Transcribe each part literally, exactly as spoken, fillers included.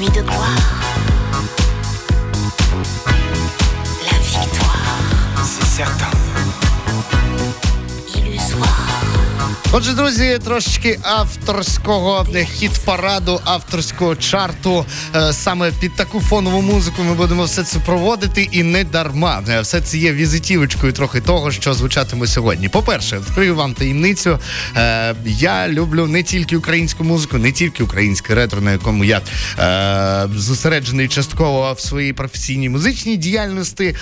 nuit de gloire, la victoire, c'est certain. Отже, друзі, трошечки авторського хіт-параду, авторського чарту. Саме під таку фонову музику ми будемо все це проводити, і не дарма. Все це є візитівочкою трохи того, що звучатиме сьогодні. По-перше, відкрию вам таємницю. Я люблю не тільки українську музику, не тільки українське ретро, на якому я зосереджений частково в своїй професійній музичній діяльності.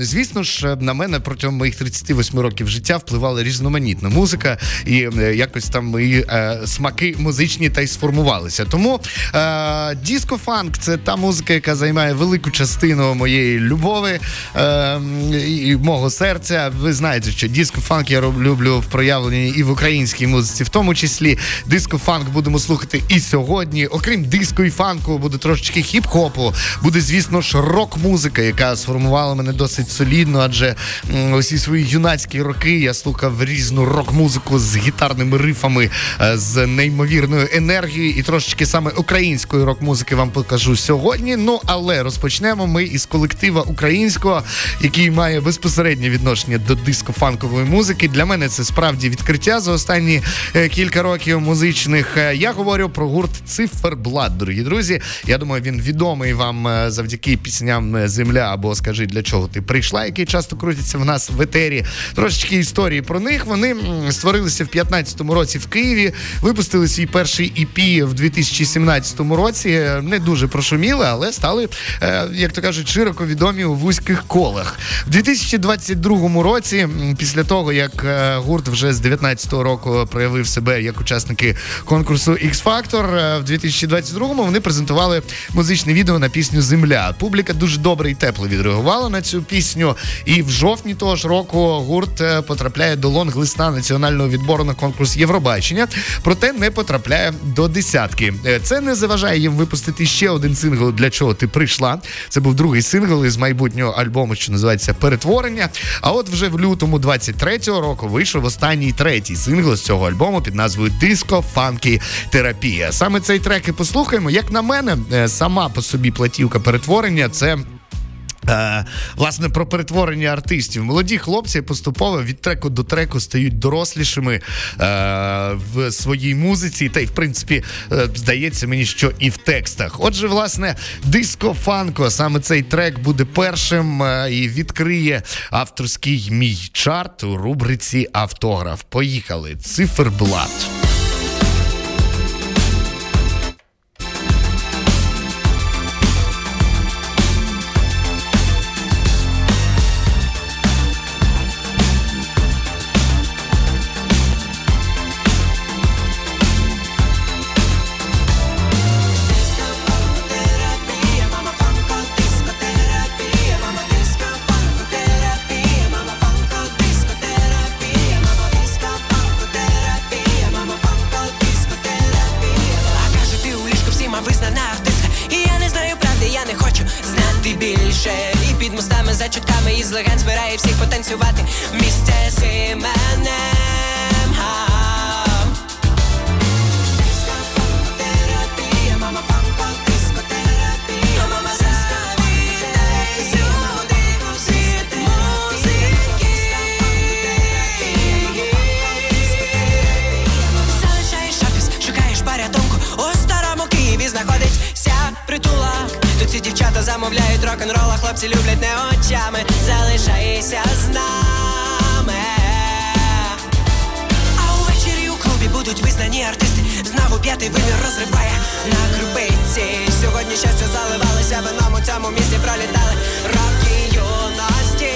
Звісно ж, на мене протягом моїх тридцять вісім років життя впливала різноманітна музика, і якось там мої е, смаки музичні та й сформувалися. Тому е, дискофанк – це та музика, яка займає велику частину моєї любові е, і мого серця. Ви знаєте, що дискофанк я люблю в проявленні і в українській музиці, в тому числі. Дискофанк будемо слухати і сьогодні. Окрім диско і фанку, буде трошечки хіп-хопу. Буде, звісно ж, рок-музика, яка сформувала мене досить солідно, адже м, усі свої юнацькі роки я слухав різну рок-музику з гітарними рифами, з неймовірною енергією, і трошечки саме української рок-музики вам покажу сьогодні. Ну, але розпочнемо ми із колектива українського, який має безпосереднє відношення до диско-фанкової музики. Для мене це справді відкриття за останні кілька років музичних. Я говорю про гурт «Циферблат», дорогі друзі. Я думаю, він відомий вам завдяки пісням «Земля» або «Скажи, для чого ти прийшла», які часто крутяться в нас в етері. Трошечки історії про них. Вони створилися в п'ятнадцятому році в Києві, випустили свій перший і пі в дві тисячі сімнадцятому році, не дуже прошуміли, але стали, як то кажуть, широко відомі у вузьких колах. В дві тисячі двадцять другому році, після того, як гурт вже з дев'ятнадцятого року проявив себе як учасники конкурсу X-Factor, в дві тисячі двадцять другому вони презентували музичне відео на пісню «Земля». Публіка дуже добре і тепло відреагувала на цю пісню, і в жовтні того ж року гурт потрапляє до лонг-листа національного відбору на конкурс Євробачення, проте не потрапляє до десятки. Це не заважає їм випустити ще один сингл «Для чого ти прийшла». Це був другий сингл із майбутнього альбому, що називається «Перетворення». А от вже в лютому двадцять третього року вийшов останній третій сингл з цього альбому під назвою «Дискофанкі-терапія». Саме цей трек і послухаємо. Як на мене, сама по собі платівка «Перетворення» – це... власне, про перетворення артистів. Молоді хлопці поступово від треку до треку стають дорослішими в своїй музиці, та й, в принципі, здається мені, що і в текстах. Отже, власне, диско-фанко, саме цей трек буде першим і відкриє авторський мій чарт у рубриці «Автограф». Поїхали! «Циферблат». Замовляють рок-н-рол, а хлопці люблять не очами. Залишайся з нами. А увечері у клубі будуть визнані артисти. Знову п'ятий вимір розриває на крупиці. Сьогодні щастя заливалося вином, у цьому місці пролітали роки юності.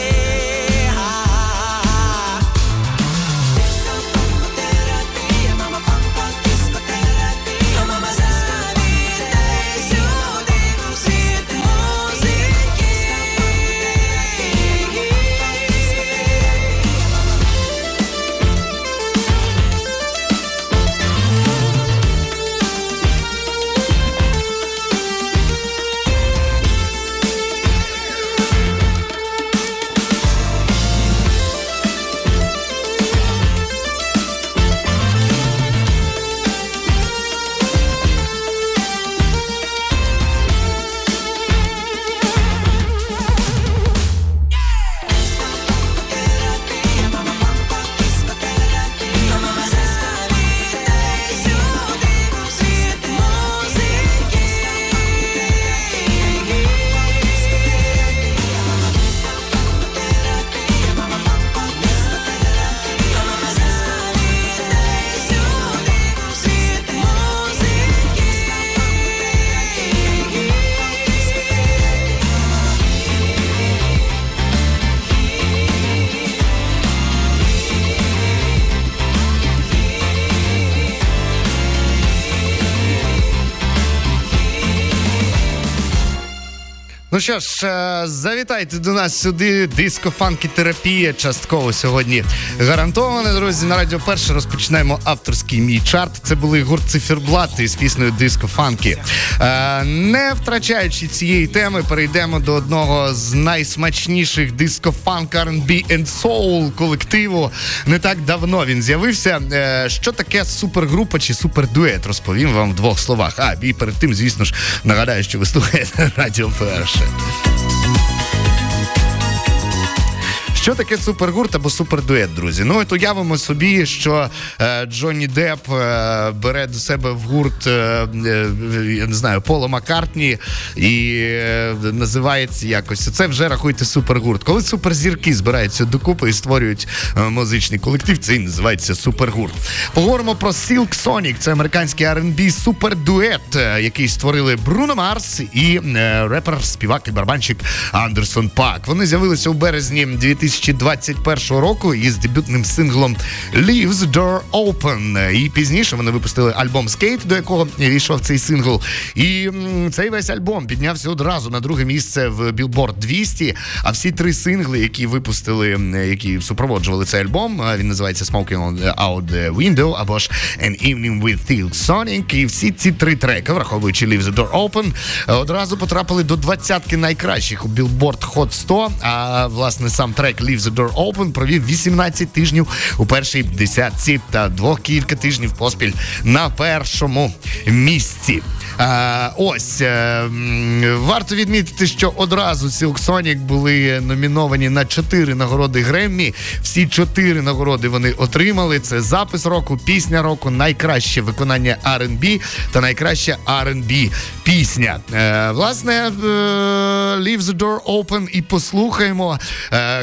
Ну що ж, завітайте до нас сюди. Дискофанкі-терапія частково сьогодні гарантована, друзі. На Радіо Перша розпочинаємо авторський мій чарт. Це були гурт Циферблат із піснею Дискофанкі. Не втрачаючи цієї теми, перейдемо до одного з найсмачніших дискофанк, ар енд бі and soul колективу. Не так давно він з'явився. Що таке супергрупа чи супердует, розповім вам в двох словах. А, і перед тим, звісно ж, нагадаю, що ви слухаєте Радіо Перше. Що таке супергурт або супердует, друзі? Ну, от уявимо собі, що е, Джонні Депп е, бере до себе в гурт, е, е, я не знаю, Пола Маккартні і е, називається якось. Це вже, рахуйте, супергурт. Коли суперзірки збираються докупи і створюють е, музичний колектив, це і називається супергурт. Поговоримо про Silk Sonic. Це американський ар енд бі супердует, е, який створили Бруно Марс і е, репер, співак і барабанщик Андерсон Пак. Вони з'явилися у березні дві тисячі двадцять першого року із дебютним синглом Leave the Door Open. І пізніше вони випустили альбом Скейт, до якого війшов цей сингл. І цей весь альбом піднявся одразу на друге місце в Billboard двісті, а всі три сингли, які випустили, які супроводжували цей альбом, він називається Smoking Out the Window або ж An Evening with Silk Sonic, і всі ці три треки, враховуючи Leave the Door Open, одразу потрапили до двадцятки найкращих у Billboard Hot сто, а власне сам трек Leave the Door Open провів вісімнадцять тижнів у першій десятці та двох кілька тижнів поспіль на першому місці. А, ось, а, варто відмітити, що одразу Silk Sonic були номіновані на чотири нагороди Греммі. Всі чотири нагороди вони отримали. Це запис року, пісня року, найкраще виконання ар енд бі та найкраща ар енд бі пісня. А, власне, Leave the Door Open і послухаємо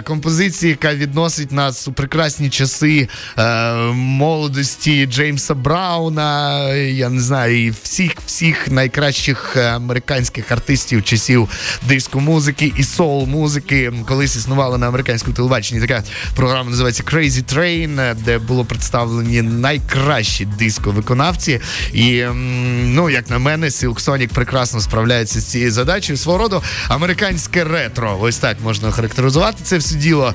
композицію, яка відносить нас у прекрасні часи е, молодості Джеймса Брауна, я не знаю, і всіх-всіх найкращих американських артистів часів диско-музики і соул-музики. Колись існувала на американському телебаченні така програма, називається Crazy Train, де було представлені найкращі диско-виконавці. І, ну, як на мене, Silk Sonic прекрасно справляється з цією задачею. Свого роду американське ретро, ось так можна охарактеризувати це все діло.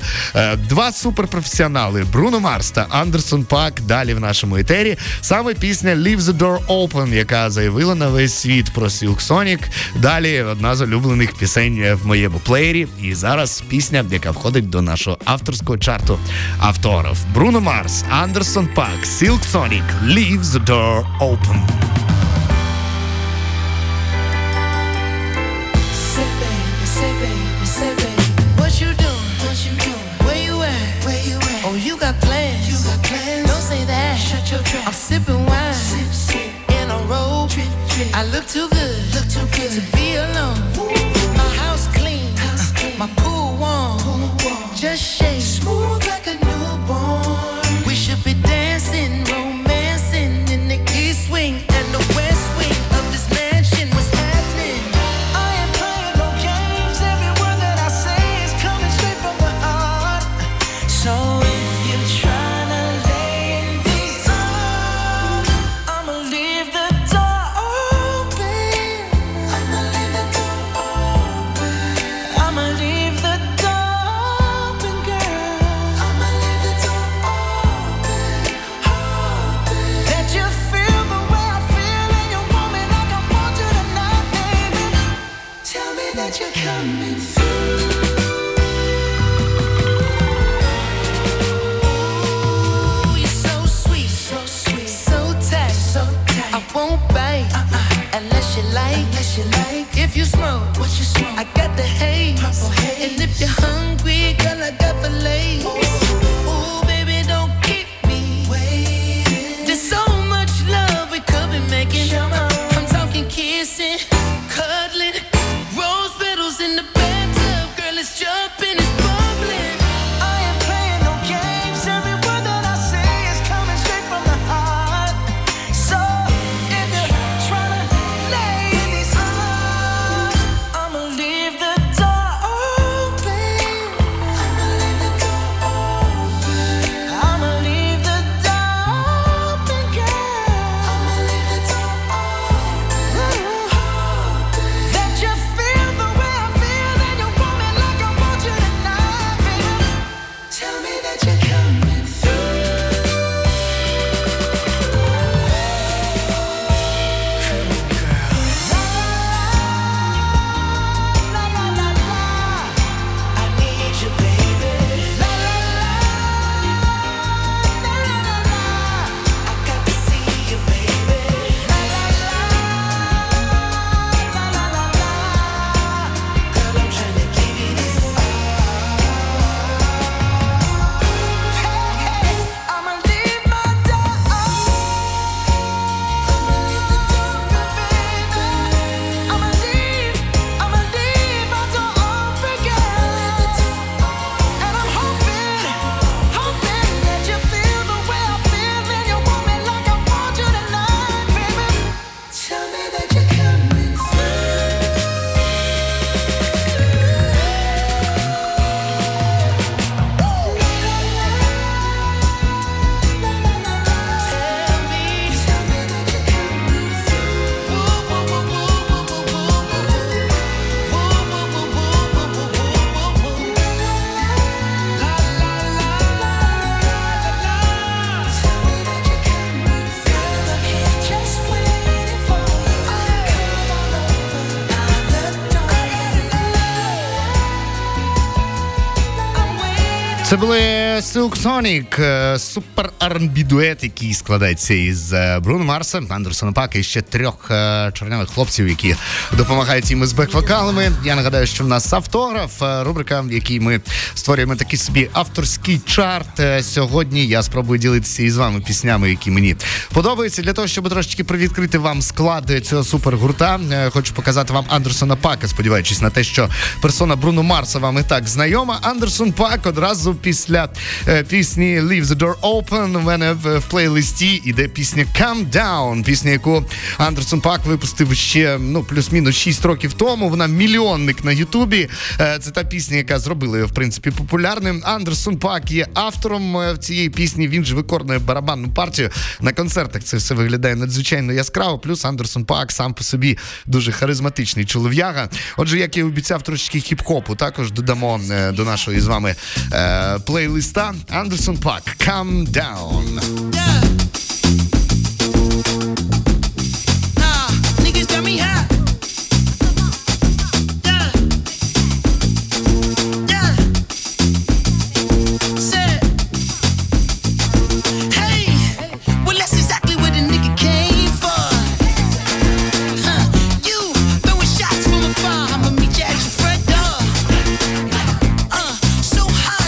Два суперпрофесіонали Бруно Марс та Андерсон Пак далі в нашому етері. Саме пісня Leave the Door Open, яка заявила на весь світ про Silk Sonic. Далі одна з улюблених пісень в моєму плеєрі. І зараз пісня, яка входить до нашого авторського чарту авторів. Бруно Марс, Андерсон Пак, Silk Sonic, Leave the Door Open. I'm sipping wine, sip, sip. In a robe, trip, trip. I look too good, look too good to be alone. Ooh. My house clean, house clean. My pool warm, pool warm. Just shake, smooth like a newborn. We should be dancing, romancing in the east wing and the west wing of this mansion. What's happening? I ain't playing no games. Every word that I say is coming straight from my heart. So. If you smoke, what you smoke? I got the haze. Purple haze. And if you're hungry, girl, I got the lace. Ooh, ooh, baby, don't keep me waiting. There's so much love we could be making. I'm talking kissing, cuddling, rose petals in the bathtub. Girl, it's jumping, it's bubbling. I ain't playing no games. Every word that I say is coming straight from the heart. So if you're trying to lay. I'ma leave the door Це були Silk Sonic, супер ар енд бі-дует, який складається із Бруно Марса, Андерсона Пака і ще трьох чорнявих хлопців, які допомагають їм із бек-вокалами. Я нагадаю, що в нас автограф, рубрика, в якій ми створюємо такий собі авторський чарт. Сьогодні я спробую ділитися із вами піснями, які мені подобаються. Для того, щоб трошечки привідкрити вам склад цього супергурта, хочу показати вам Андерсона Пака, сподіваючись на те, що персона Бруно Марса вам і так знайома. Андерсон Пак одразу після е, пісні Leave the Door Open у мене в, в плейлисті іде пісня Calm Down, пісня, яку Андерсон Пак випустив ще, ну, плюс-мінус шість років тому. Вона мільйонник на Ютубі. Е, це та пісня, яка зробила його, в принципі, популярним. Андерсон Пак є автором е, цієї пісні. Він же виконує барабанну партію на концертах. Це все виглядає надзвичайно яскраво. Плюс Андерсон Пак сам по собі дуже харизматичний чолов'яга. Отже, як я обіцяв, трошечки хіп-хопу також додамо е, до нашого із вами е, плейлиста. Андерсон Пак, Calm Down. Yeah. Nah, niggas got me hot. Yeah. Yeah. Said. Hey, well that's exactly what a nigga came for. Huh, you throwing shots from afar, I'ma meet you at your front door. Uh, so hot.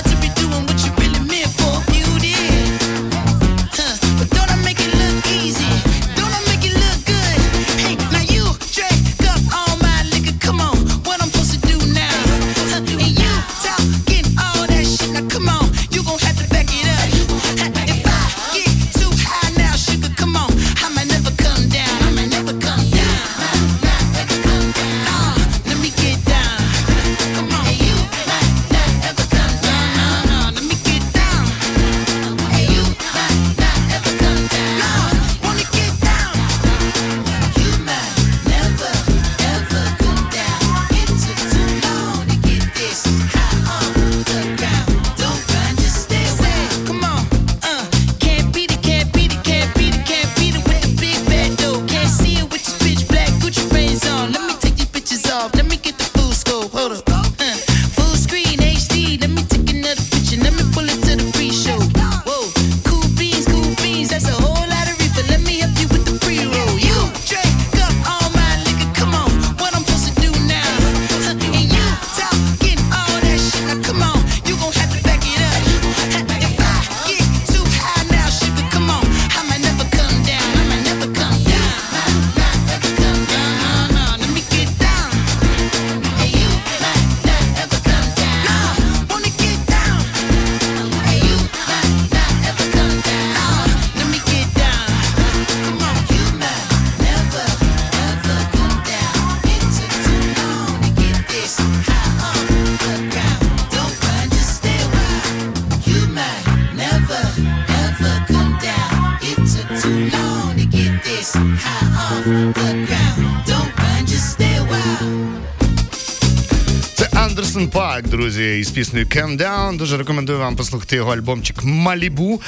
Пак, друзі, із піснею Calm Down. Дуже рекомендую вам послухати його альбомчик «Малібу».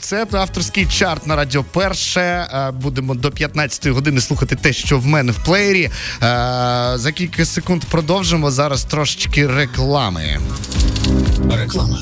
Це авторський чарт на Радіо Перше. Будемо до п'ятнадцятої години слухати те, що в мене в плеєрі. За кілька секунд продовжимо. Зараз трошечки реклами. Реклама.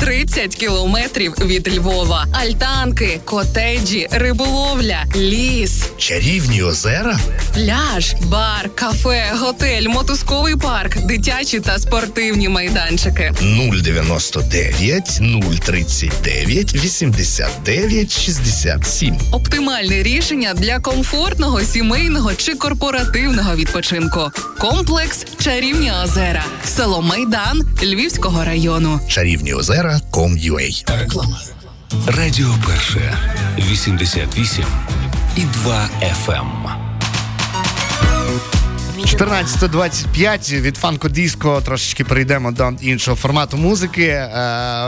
тридцять кілометрів від Львова. Альтанки, котеджі, риболовля, ліс. Чарівні озера? Пляж, бар, кафе, готель, мотузковий парк, дитячі та спортивні майданчики. нуль дев'ять дев'ять нуль три дев'ять вісімдесят дев'ять шістдесят сім. Оптимальне рішення для комфортного, сімейного чи корпоративного відпочинку. Комплекс «Чарівні озера». Село Майдан Львівського району. Чарівні озера. Реклама. Радіо Перше, вісімдесят вісім і два еф ем. чотирнадцята двадцять п'ять. Від фанко-диско трошечки перейдемо до іншого формату музики. Е,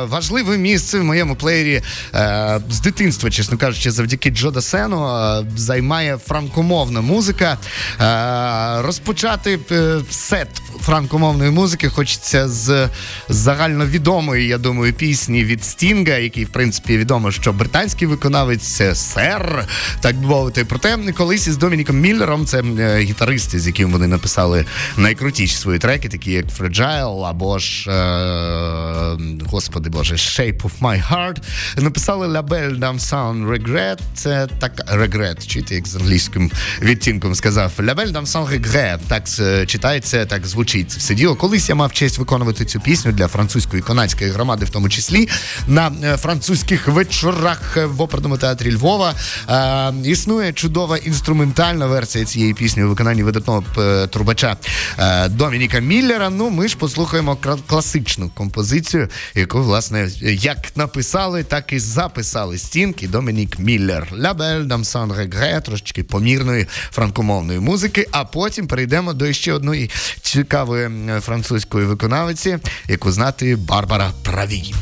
важливе місце в моєму плеєрі е, з дитинства, чесно кажучи, завдяки Джо Дассену е, займає франкомовна музика. Е, розпочати е, сет франкомовної музики хочеться з загальновідомої, я думаю, пісні від Стінга, який, в принципі, відомо, що британський виконавець, сер, так би мовити. Проте колись із Домініком Міллером, це е, гітарист, з яким вони вони написали найкрутіші свої треки, такі як Fragile або ж, е, господи боже, Shape of My Heart. Написали La Belle Dame Sans Regret. Це так, Regret, чуєте, як з англійським відтінком сказав. La Belle Dame Sans Regret. Так читається, так звучить це все діло. Колись я мав честь виконувати цю пісню для французької і канадської громади, в тому числі, на французьких вечорах в оперному театрі Львова. Е, існує чудова інструментальна версія цієї пісні у виконанні видатного трубача е, Домініка Міллера. Ну, ми ж послухаємо класичну композицію, яку, власне, як написали, так і записали стінки Домінік Міллер. La Belle Dame Sans Regret, трошечки помірної франкомовної музики, а потім перейдемо до ще одної цікавої французької виконавиці, яку знати Барбара Праві.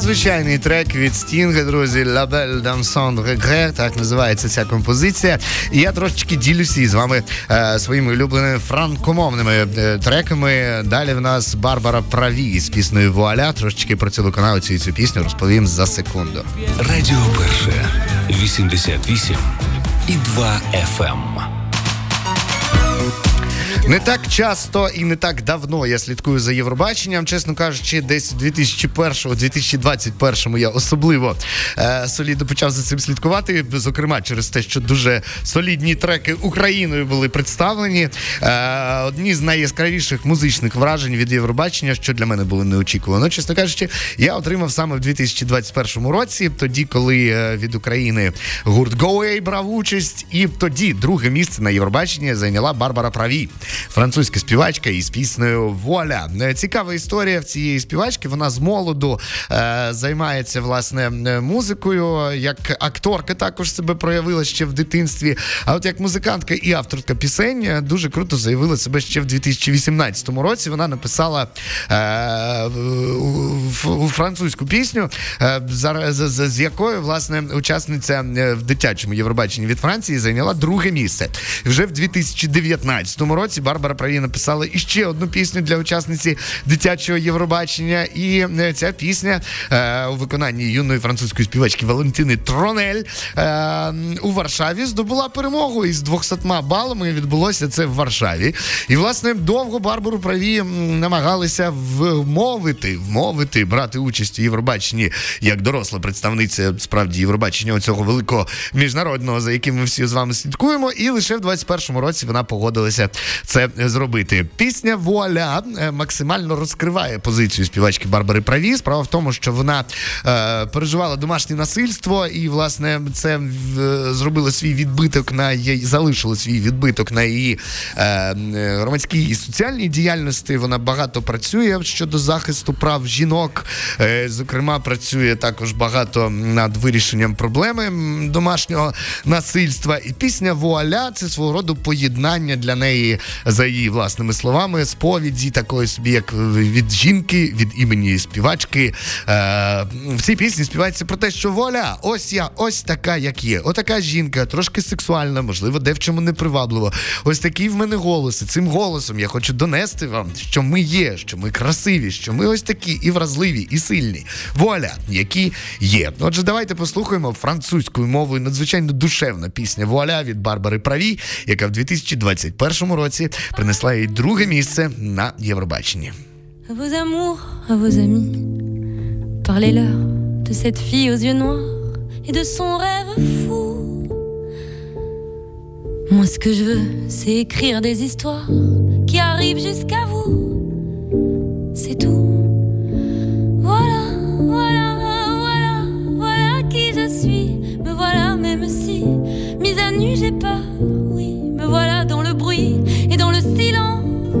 Звичайний трек від Стінга, друзі, La Belle Dame Sans Regret, так називається ця композиція. І я трошечки ділюся із вами е, своїми улюбленими франкомовними е, треками. Далі в нас Барбара Праві з піснею «Вуаля». Трошечки про цю виконавицю і цю пісню розповім за секунду. Радіо Перша, вісімдесят вісім і два еф ем. Не так часто і не так давно я слідкую за Євробаченням. Чесно кажучи, десь у дві тисячі першому - дві тисячі двадцять першому я особливо е- солідно почав за цим слідкувати. Зокрема, через те, що дуже солідні треки Україною були представлені. Е- одні з найяскравіших музичних вражень від Євробачення, що для мене було неочікувано. Чесно кажучи, я отримав саме в дві тисячі двадцять першому році, тоді, коли е- від України гурт Go Away брав участь. І тоді друге місце на Євробаченні зайняла Барбара Праві. Французька співачка із піснею «Вуаля». Цікава історія в цієї співачки. Вона з молоду е, займається, власне, музикою. Як акторка також себе проявила ще в дитинстві. А от як музикантка і авторка пісень дуже круто заявила себе ще в дві тисячі вісімнадцятому році. Вона написала е, французьку пісню, е, за, за, з якою, власне, учасниця в дитячому Євробаченні від Франції зайняла друге місце. Вже в дві тисячі дев'ятнадцятому році Барбара Праві написала іще одну пісню для учасниці дитячого Євробачення. І ця пісня е, у виконанні юної французької співачки Валентини Тронель е, у Варшаві здобула перемогу. Із двісті балами відбулося це в Варшаві. І, власне, довго Барбару Праві намагалися вмовити, вмовити брати участь у Євробаченні як доросла представниця, справді, Євробачення оцього великого міжнародного, за яким ми всі з вами слідкуємо. І лише в двадцять першому році вона погодилася це зробити. Пісня «Вуаля» максимально розкриває позицію співачки Барбари Праві. Справа в тому, що вона е, переживала домашнє насильство і, власне, це в, зробило свій відбиток на її, залишило свій відбиток на її е, громадській і соціальній діяльності. Вона багато працює щодо захисту прав жінок. Е, зокрема, працює також багато над вирішенням проблеми домашнього насильства. І пісня «Вуаля» – це свого роду поєднання для неї, за її власними словами, сповіді такої собі, як від жінки, від імені співачки. Е, в цій пісні співається про те, що воля, ось я, ось така, як є. Отака жінка, трошки сексуальна, можливо, де в чому непривабливо. Ось такий в мене голос. І цим голосом я хочу донести вам, що ми є, що ми красиві, що ми ось такі і вразливі, і сильні. Воля, які є. Отже, давайте послухаємо французькою мовою надзвичайно душевна пісня «Вуаля» від Барбари Праві, яка в дві тисячі двадцять першому році принесла їй друге місце на Євробаченні. Vos amours, vos amis, parlez-leur de cette fille aux yeux noirs et de son rêve fou. Moi ce que je veux, c'est écrire des histoires qui arrivent jusqu'à vous. C'est tout. Voilà, voilà, voilà, voilà qui je suis. Me voilà même si mise à nu j'ai peur. Oui, me voilà dans le bruit et dans le silence.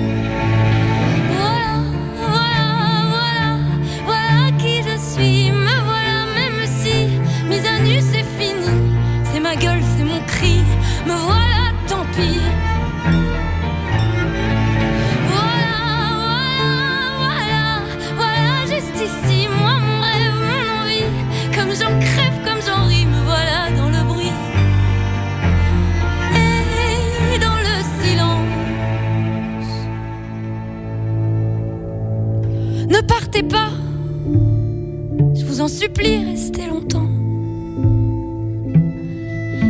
voilà, voilà, voilà, voilà qui je suis. Me voilà même si mise à nu c'est fini. C'est ma gueule, c'est mon cri. Me voilà, tant pis. Voilà, voilà, voilà, voilà juste ici. Moi mon rêve, mon envie. Comme j'en crève, comme j'en ris. Me voilà dans le bruit et dans le silence. Ne partez pas, je vous en supplie, restez longtemps.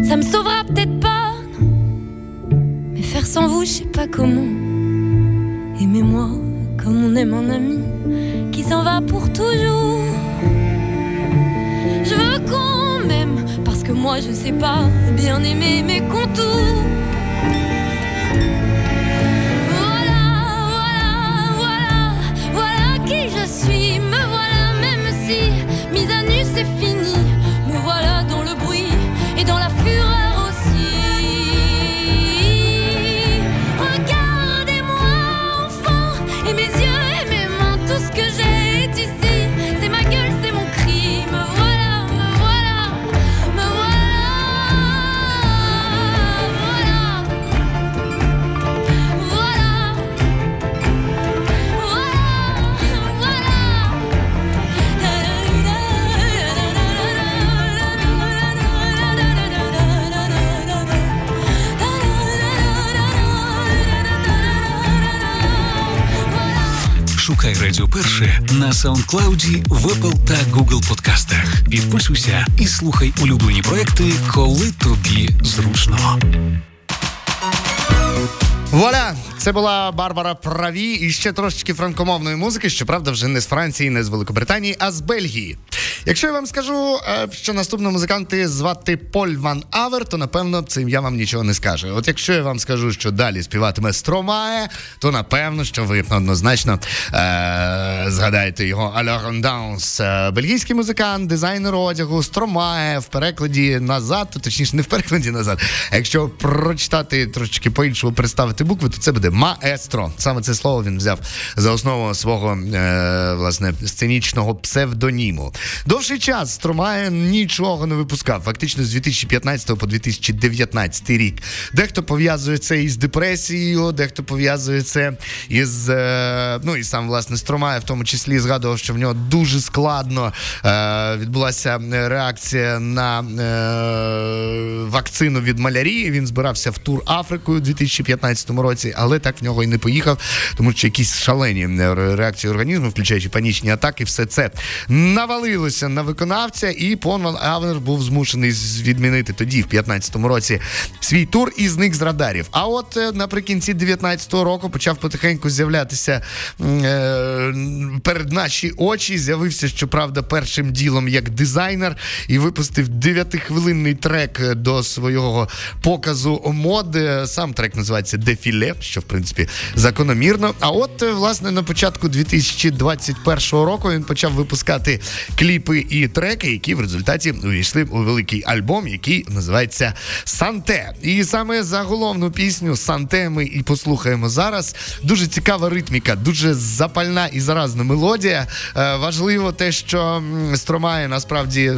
Ça me sauvera peut-être pas, non. Mais faire sans vous, je sais pas comment. Aimez-moi comme on aime un ami qui s'en va pour toujours. Je veux qu'on m'aime, parce que moi je sais pas bien aimer mes contours. Me voilà même si mise à nu c'est fini. Me voilà dans le bruit et dans la fureur aussi. Regardez-moi enfant, et mes yeux et mes mains, tout ce que j'ai est ici. C'est ma gueule, c'est mon cri. Me voilà, me voilà, me voilà, voilà. Шукай Радіо Перше на SoundCloud, в Apple та Google подкастах. Підписуйся і слухай улюблені проекти, коли тобі зручно. Вуаля! Це була Барбара Праві і ще трошечки франкомовної музики, щоправда, вже не з Франції, не з Великобританії, а з Бельгії. Якщо я вам скажу, що наступного музиканта звати Поль Ван Авер, то, напевно, це ім'я вам нічого не скаже. От якщо я вам скажу, що далі співатиме Стромає, то, напевно, що ви однозначно е- згадаєте його. «La Belle Dame Sans». Бельгійський музикант, дизайнер одягу, Стромає в перекладі назад, то, точніше, не в перекладі назад, а якщо прочитати трошечки по-іншому, представити букви, то це буде «маестро». Саме це слово він взяв за основу свого, е- власне, сценічного псевдоніму. Довший час Стромає нічого не випускав, фактично з дві тисячі п'ятнадцятого по дві тисячі дев'ятнадцятий рік. Дехто пов'язує це із депресією, дехто пов'язує це із, ну і сам, власне, Стромає в тому числі згадував, що в нього дуже складно е, відбулася реакція на е, вакцину від малярії. Він збирався в тур Африкою у дві тисячі п'ятнадцятому році, але так в нього і не поїхав, тому що якісь шалені реакції організму, включаючи панічні атаки, все це навалило на виконавця, і Поль Ван Авер був змушений відмінити тоді, в п'ятнадцятому році, свій тур і зник з радарів. А от наприкінці дев'ятнадцятого року почав потихеньку з'являтися е- перед наші очі, з'явився, щоправда, першим ділом як дизайнер і випустив дев'ятихвилинний трек до свого показу моди. Сам трек називається «Дефіле», що, в принципі, закономірно. А от, власне, на початку дві тисячі двадцять першого року він почав випускати кліп і треки, які в результаті увійшли у великий альбом, який називається «Санте». І саме заголовну пісню «Санте» ми і послухаємо зараз. Дуже цікава ритміка, дуже запальна і заразна мелодія. Е, важливо те, що Стромає насправді е,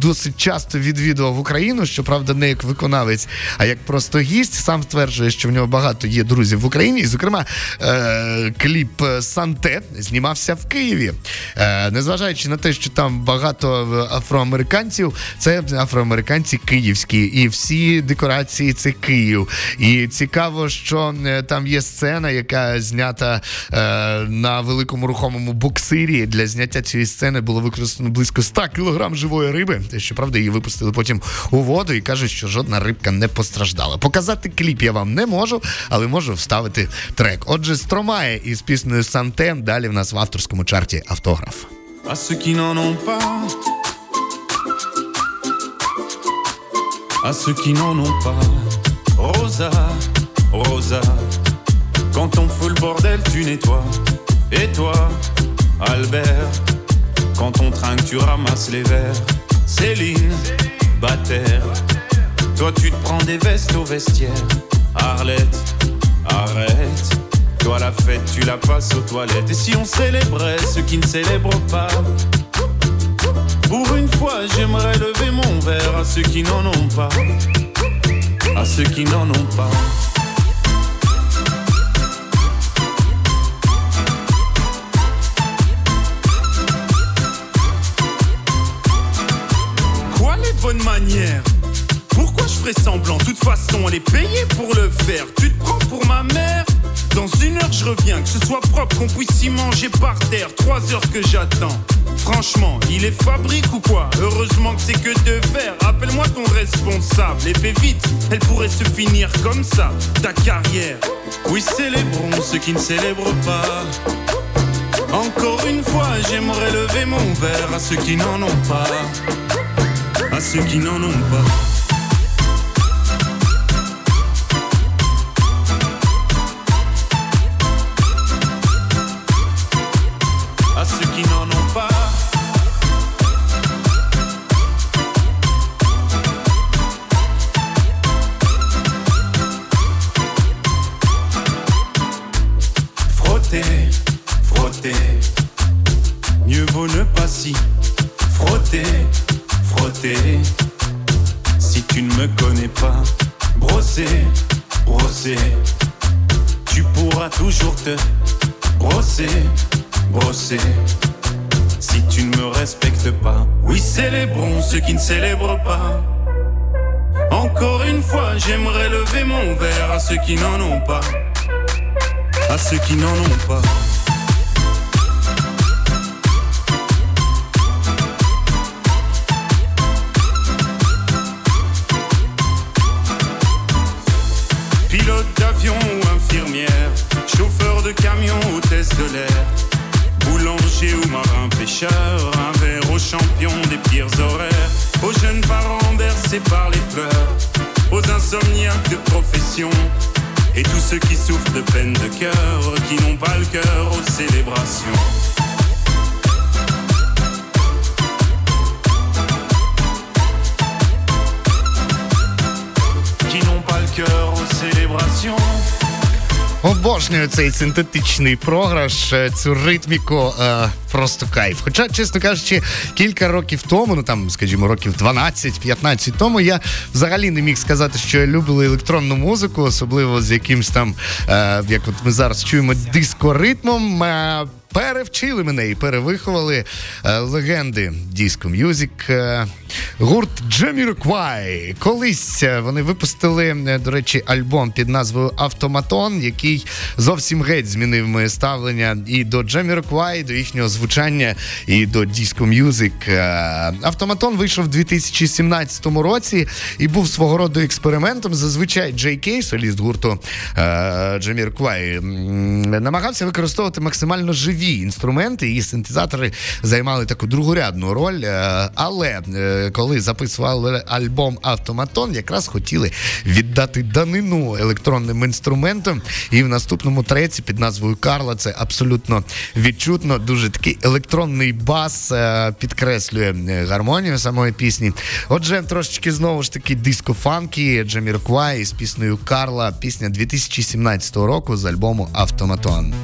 досить часто відвідував Україну, щоправда, не як виконавець, а як просто гість. Сам стверджує, що в нього багато є друзів в Україні. І, зокрема, е, кліп «Санте» знімався в Києві. Е, незважаючи на те, що там багато афроамериканців, це афроамериканці київські, і всі декорації це Київ. І цікаво, що там є сцена, яка знята е, на великому рухомому буксирі. Для зняття цієї сцени було використано близько сто кілограм живої риби. Щоправда, її випустили потім у воду і кажуть, що жодна рибка не постраждала. Показати кліп я вам не можу, але можу вставити трек. Отже, Стромає із піснею «Санте» далі в нас в авторському чарті «Автограф». À ceux qui n'en ont pas, à ceux qui n'en ont pas. Rosa, Rosa, quand on fout le bordel, tu nettoies. Et toi, Albert, quand on trinque, tu ramasses les verres. Céline, Bataire, toi tu te prends des vestes au vestiaire. Arlette, arrête. Toi la fête, tu la passes aux toilettes. Et si on célébrait ceux qui ne célèbrent pas? Pour une fois, j'aimerais lever mon verre à ceux qui n'en ont pas. À ceux qui n'en ont pas. Quoi les bonnes manières? Pourquoi je ferais semblant? De toute façon, on est payé pour le faire. Tu te prends pour ma mère? Dans une heure je reviens, que ce soit propre, qu'on puisse y manger par terre. Trois heures que j'attends. Franchement, il est fabrique ou quoi? Heureusement que c'est que de verre. Appelle-moi ton responsable et fais vite. Elle pourrait se finir comme ça, ta carrière. Oui, célébrons ceux qui ne célèbrent pas. Encore une fois, j'aimerais lever mon verre à ceux qui n'en ont pas. À ceux qui n'en ont pas. Ceux qui ne célèbrent pas. Encore une fois, j'aimerais lever mon verre à ceux qui n'en ont pas. À ceux qui n'en ont pas. pilote d'avion ou infirmière, chauffeur de camion, hôtesse de l'air, boulanger ou marin pêcheur, un verre aux champions des pires horaires, aux jeunes parents bercés par les pleurs, aux insomniaques de profession, et tous ceux qui souffrent de peine de cœur, qui n'ont pas le cœur aux célébrations. Обожнюю цей синтетичний програш, цю ритміку, е, просто кайф. Хоча, чесно кажучи, кілька років тому, ну там, скажімо, років дванадцять-п'ятнадцять тому, я взагалі не міг сказати, що я любила електронну музику, особливо з якимсь там, е, як от ми зараз чуємо, диско-ритмом. Е, Перевчили мене і перевиховали е, легенди диско-м'юзик. Е, гурт Jamiroquai. Колись вони випустили, до речі, альбом під назвою «Автоматон», який зовсім геть змінив моє ставлення і до Jamiroquai, і до їхнього звучання, і до диско-м'юзик. Е, «Автоматон» вийшов у дві тисячі сімнадцятому році і був свого роду експериментом. Зазвичай Джей Кей, соліст гурту е, Jamiroquai, намагався використовувати максимально живі інструменти, і синтезатори займали таку другорядну роль, але коли записували альбом «Автоматон», якраз хотіли віддати данину електронним інструментам, і в наступному треці під назвою «Карла» це абсолютно відчутно, дуже такий електронний бас підкреслює гармонію самої пісні. Отже, трошечки знову ж таки диско-фанкі, Jamiroquai з піснею «Карла», пісня дві тисячі сімнадцятого року з альбому «Автоматон».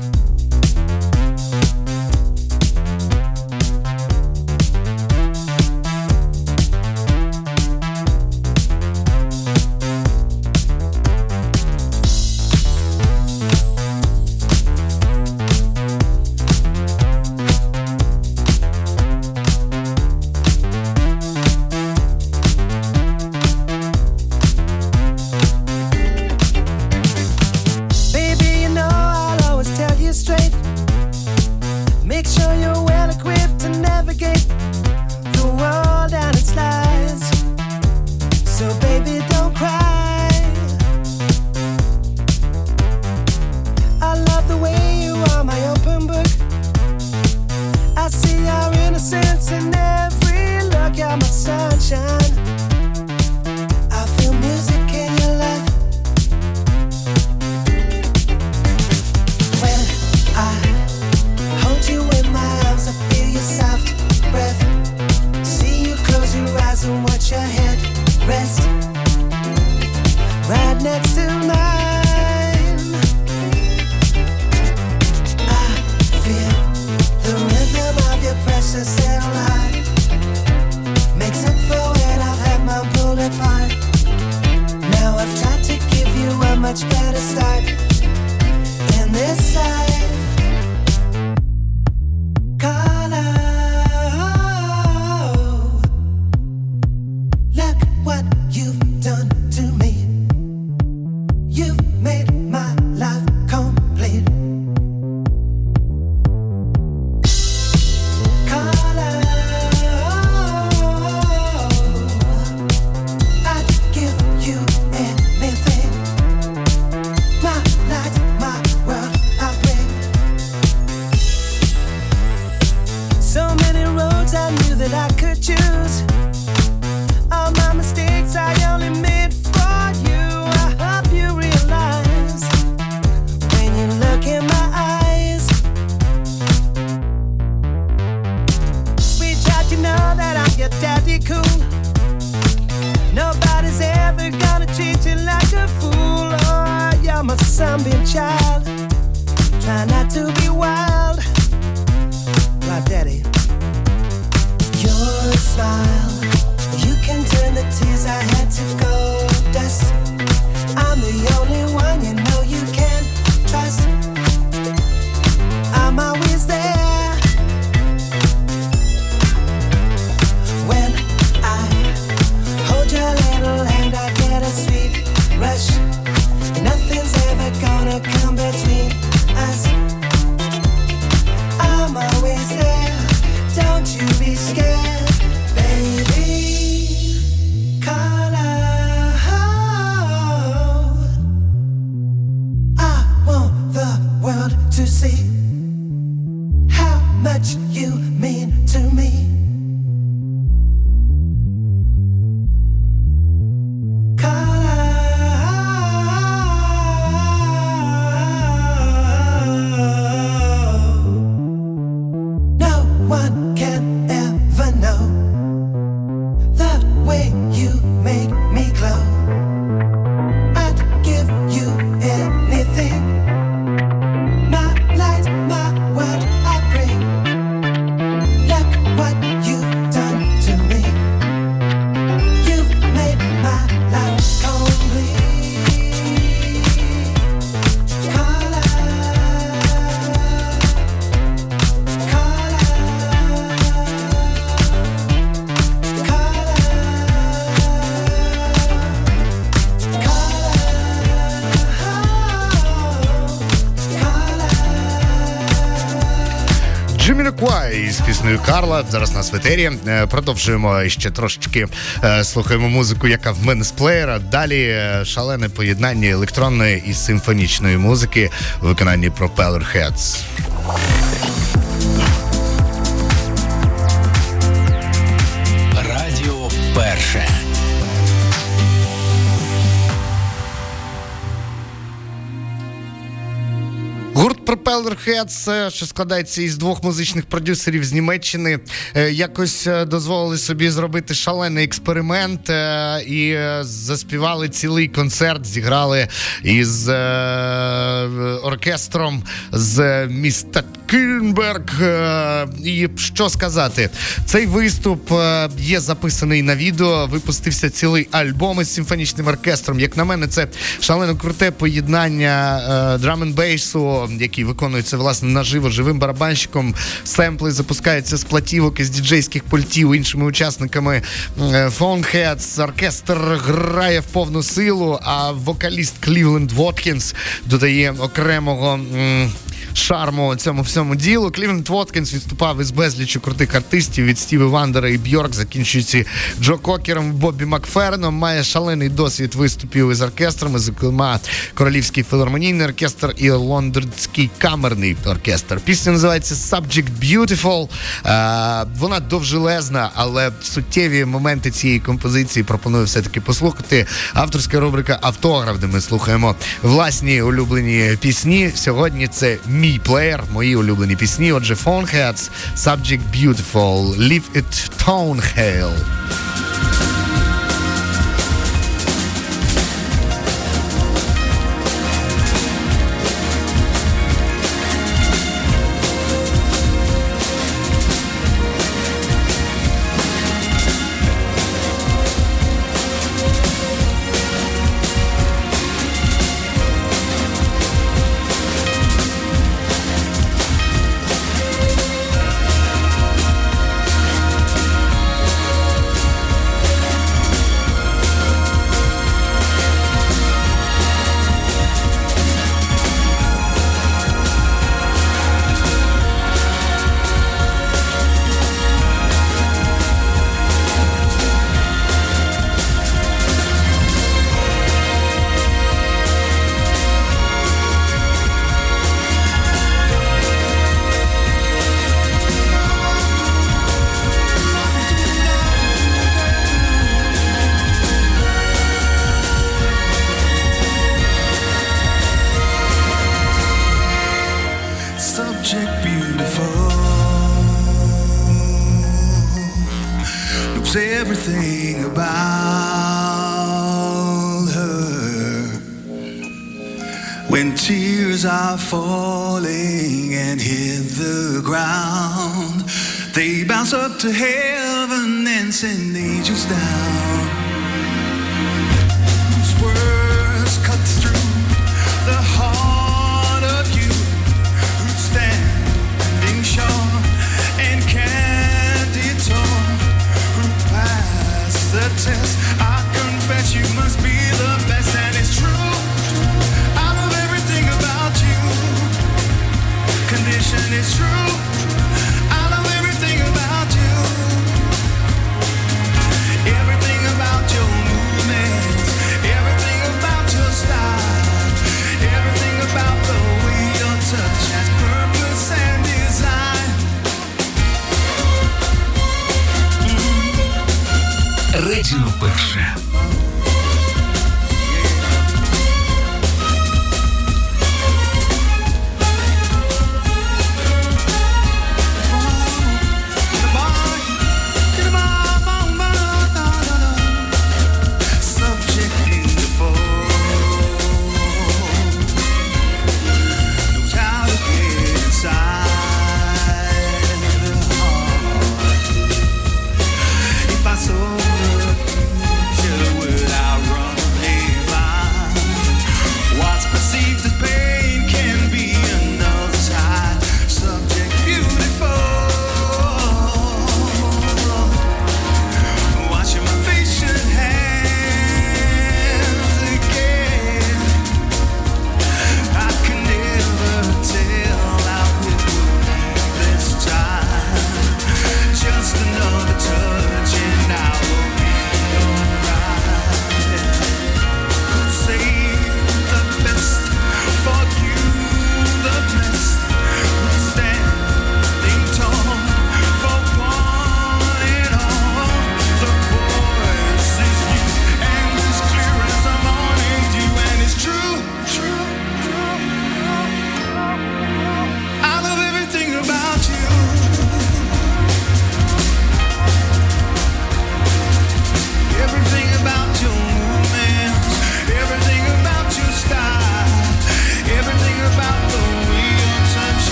to see how much you mean to me. Jamiroquai з піснею «Карла». Зараз нас в етері. Продовжуємо ще трошечки. Слухаємо музику, яка в мене з плеєра. Далі шалене поєднання електронної і симфонічної музики в виконанні Propellerheads. Радіо Перше. Гурт Propellerheads, що складається із двох музичних продюсерів з Німеччини, якось дозволили собі зробити шалений експеримент і заспівали цілий концерт, зіграли із оркестром з міста Кюльнберг. І що сказати, цей виступ є записаний на відео, випустився цілий альбом із симфонічним оркестром. Як на мене, це шалено круте поєднання драм-н-бейсу, який виконується, власне, наживо живим барабанщиком. Семпли запускаються з платівок, із діджейських пультів іншими учасниками Phoneheads. Оркестр грає в повну силу, а вокаліст Cleveland Watkiss додає окремого шарму цьому всьому ділу. Cleveland Watkiss відступав із безлічу крутих артистів, від Стіві Вандера і Бьорк, закінчуючи Джо Кокером, Бобі Макферном. Має шалений досвід виступів із оркестрами, зокрема Королівський філармонійний оркестр і Лондонський камерний оркестр. Пісня називається Subject Beautiful. Вона довжелезна, але суттєві моменти цієї композиції пропоную все-таки послухати. Авторська рубрика «Автограф», де ми слухаємо власні улюблені пісні. Сьогодні це мій плеєр, мої улюблені пісні. Отже, Phoneheads, Subject Beautiful, Leave It Tonehill. Everything about her when tears are falling and hit the ground, they bounce up to heaven and send angels down. Those words cut through the heart of you who's standing sure and can't detour. The test, I confess you must be the best, and it's true. I love everything about you. Condition is true. I love everything about you. Everything about your movements, everything about your style, everything about the way your touch has Радіо Перша.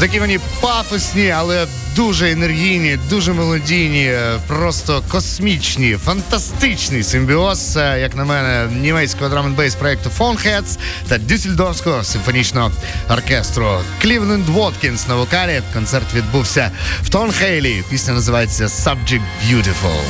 Такі вони пафосні, але дуже енергійні, дуже мелодійні, просто космічні, фантастичний симбіоз, як на мене, німецького драм-н-бейс проєкту Phoneheads та Дюссельдорфського симфонічного оркестру. Cleveland Watkiss на вокалі. Концерт відбувся в Тонхейлі. Пісня називається Subject Beautiful.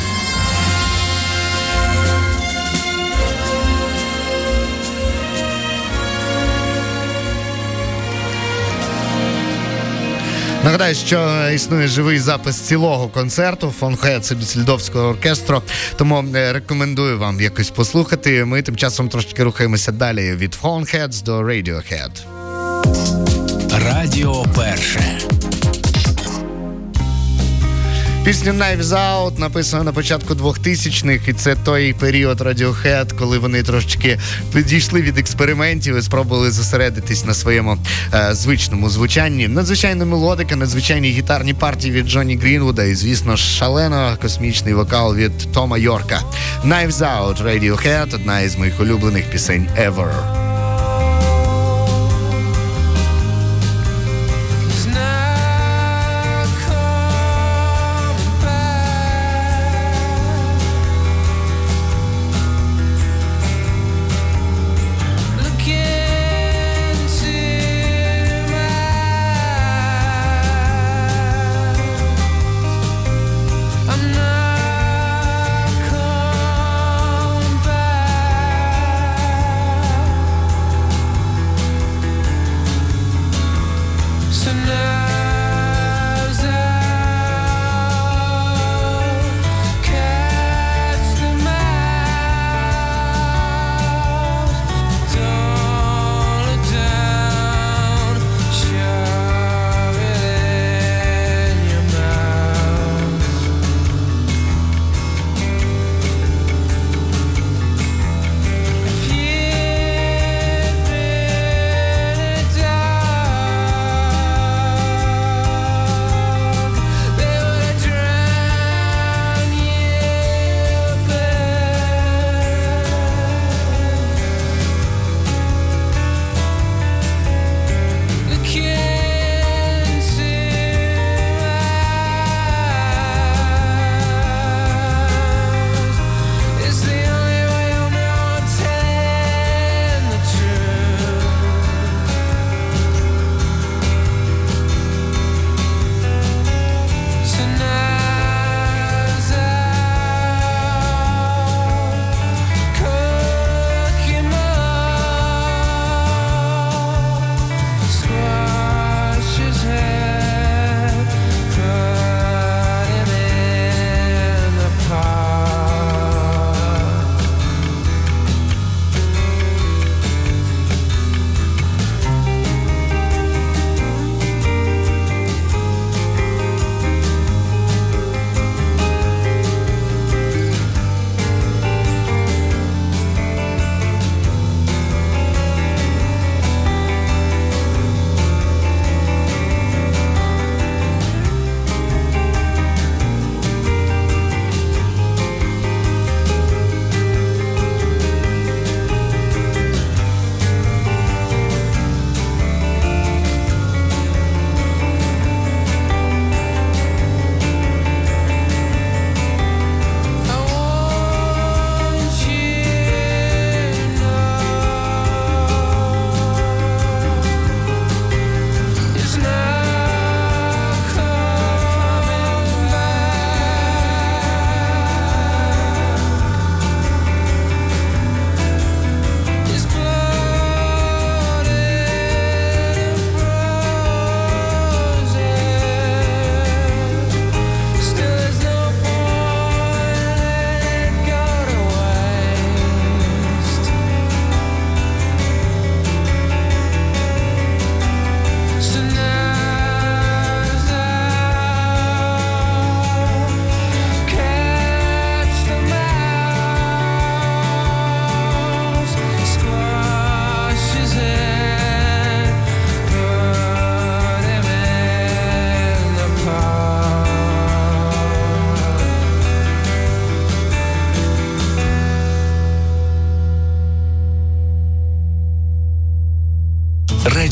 Нагадаю, що існує живий запис цілого концерту Phoneheads Дюссельдорфського оркестру, тому рекомендую вам якось послухати. Ми тим часом трошечки рухаємося далі від Phoneheads до Radiohead. Радіо Перше. Пісня Knives Out написана на початку двохтисячних, і це той період Radiohead, коли вони трошечки підійшли від експериментів і спробували зосередитись на своєму е, звичному звучанні. Надзвичайна мелодика, надзвичайні гітарні партії від Джонні Грінвуда і, звісно, шалено космічний вокал від Тома Йорка. Knives Out, Radiohead – одна із моїх улюблених пісень ever.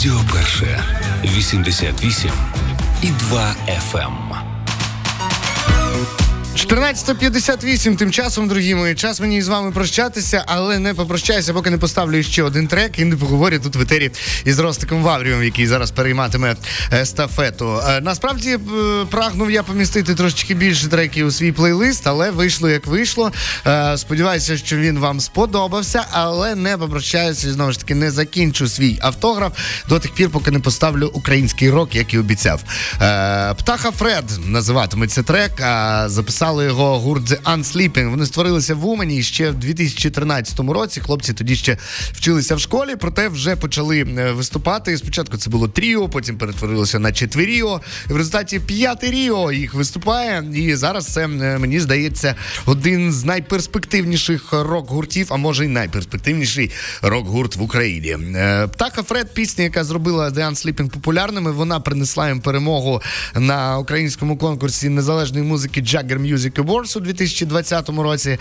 Радіо Перша, вісімдесят вісім і два еф ем. чотирнадцята п'ятдесят вісім, тим часом, дорогі мої, час мені з вами прощатися, але не попрощаюся, поки не поставлю ще один трек і не поговорю тут в етері із Ростиком Ваврієм, який зараз перейматиме естафету. Насправді, прагнув я помістити трошечки більше треків у свій плейлист, але вийшло, як вийшло. Сподіваюся, що він вам сподобався, але не попрощаюся і, знову ж таки, не закінчу свій автограф до тих пір, поки не поставлю український рок, як і обіцяв. Птаха Фред називатиметься трек, а записав його гурт The Unsleeping. Вони створилися в Умані ще в дві тисячі тринадцятому році. Хлопці тоді ще вчилися в школі, проте вже почали виступати. Спочатку це було тріо, потім перетворилося на четверіо. В результаті п'яте ріо їх виступає. І зараз це, мені здається, один з найперспективніших рок-гуртів, а може й найперспективніший рок-гурт в Україні. Птаха Фред, пісня, яка зробила The Unsleeping популярними, вона принесла їм перемогу на українському конкурсі незалежної музики Jagger Music Awards у дві тисячі двадцятому році.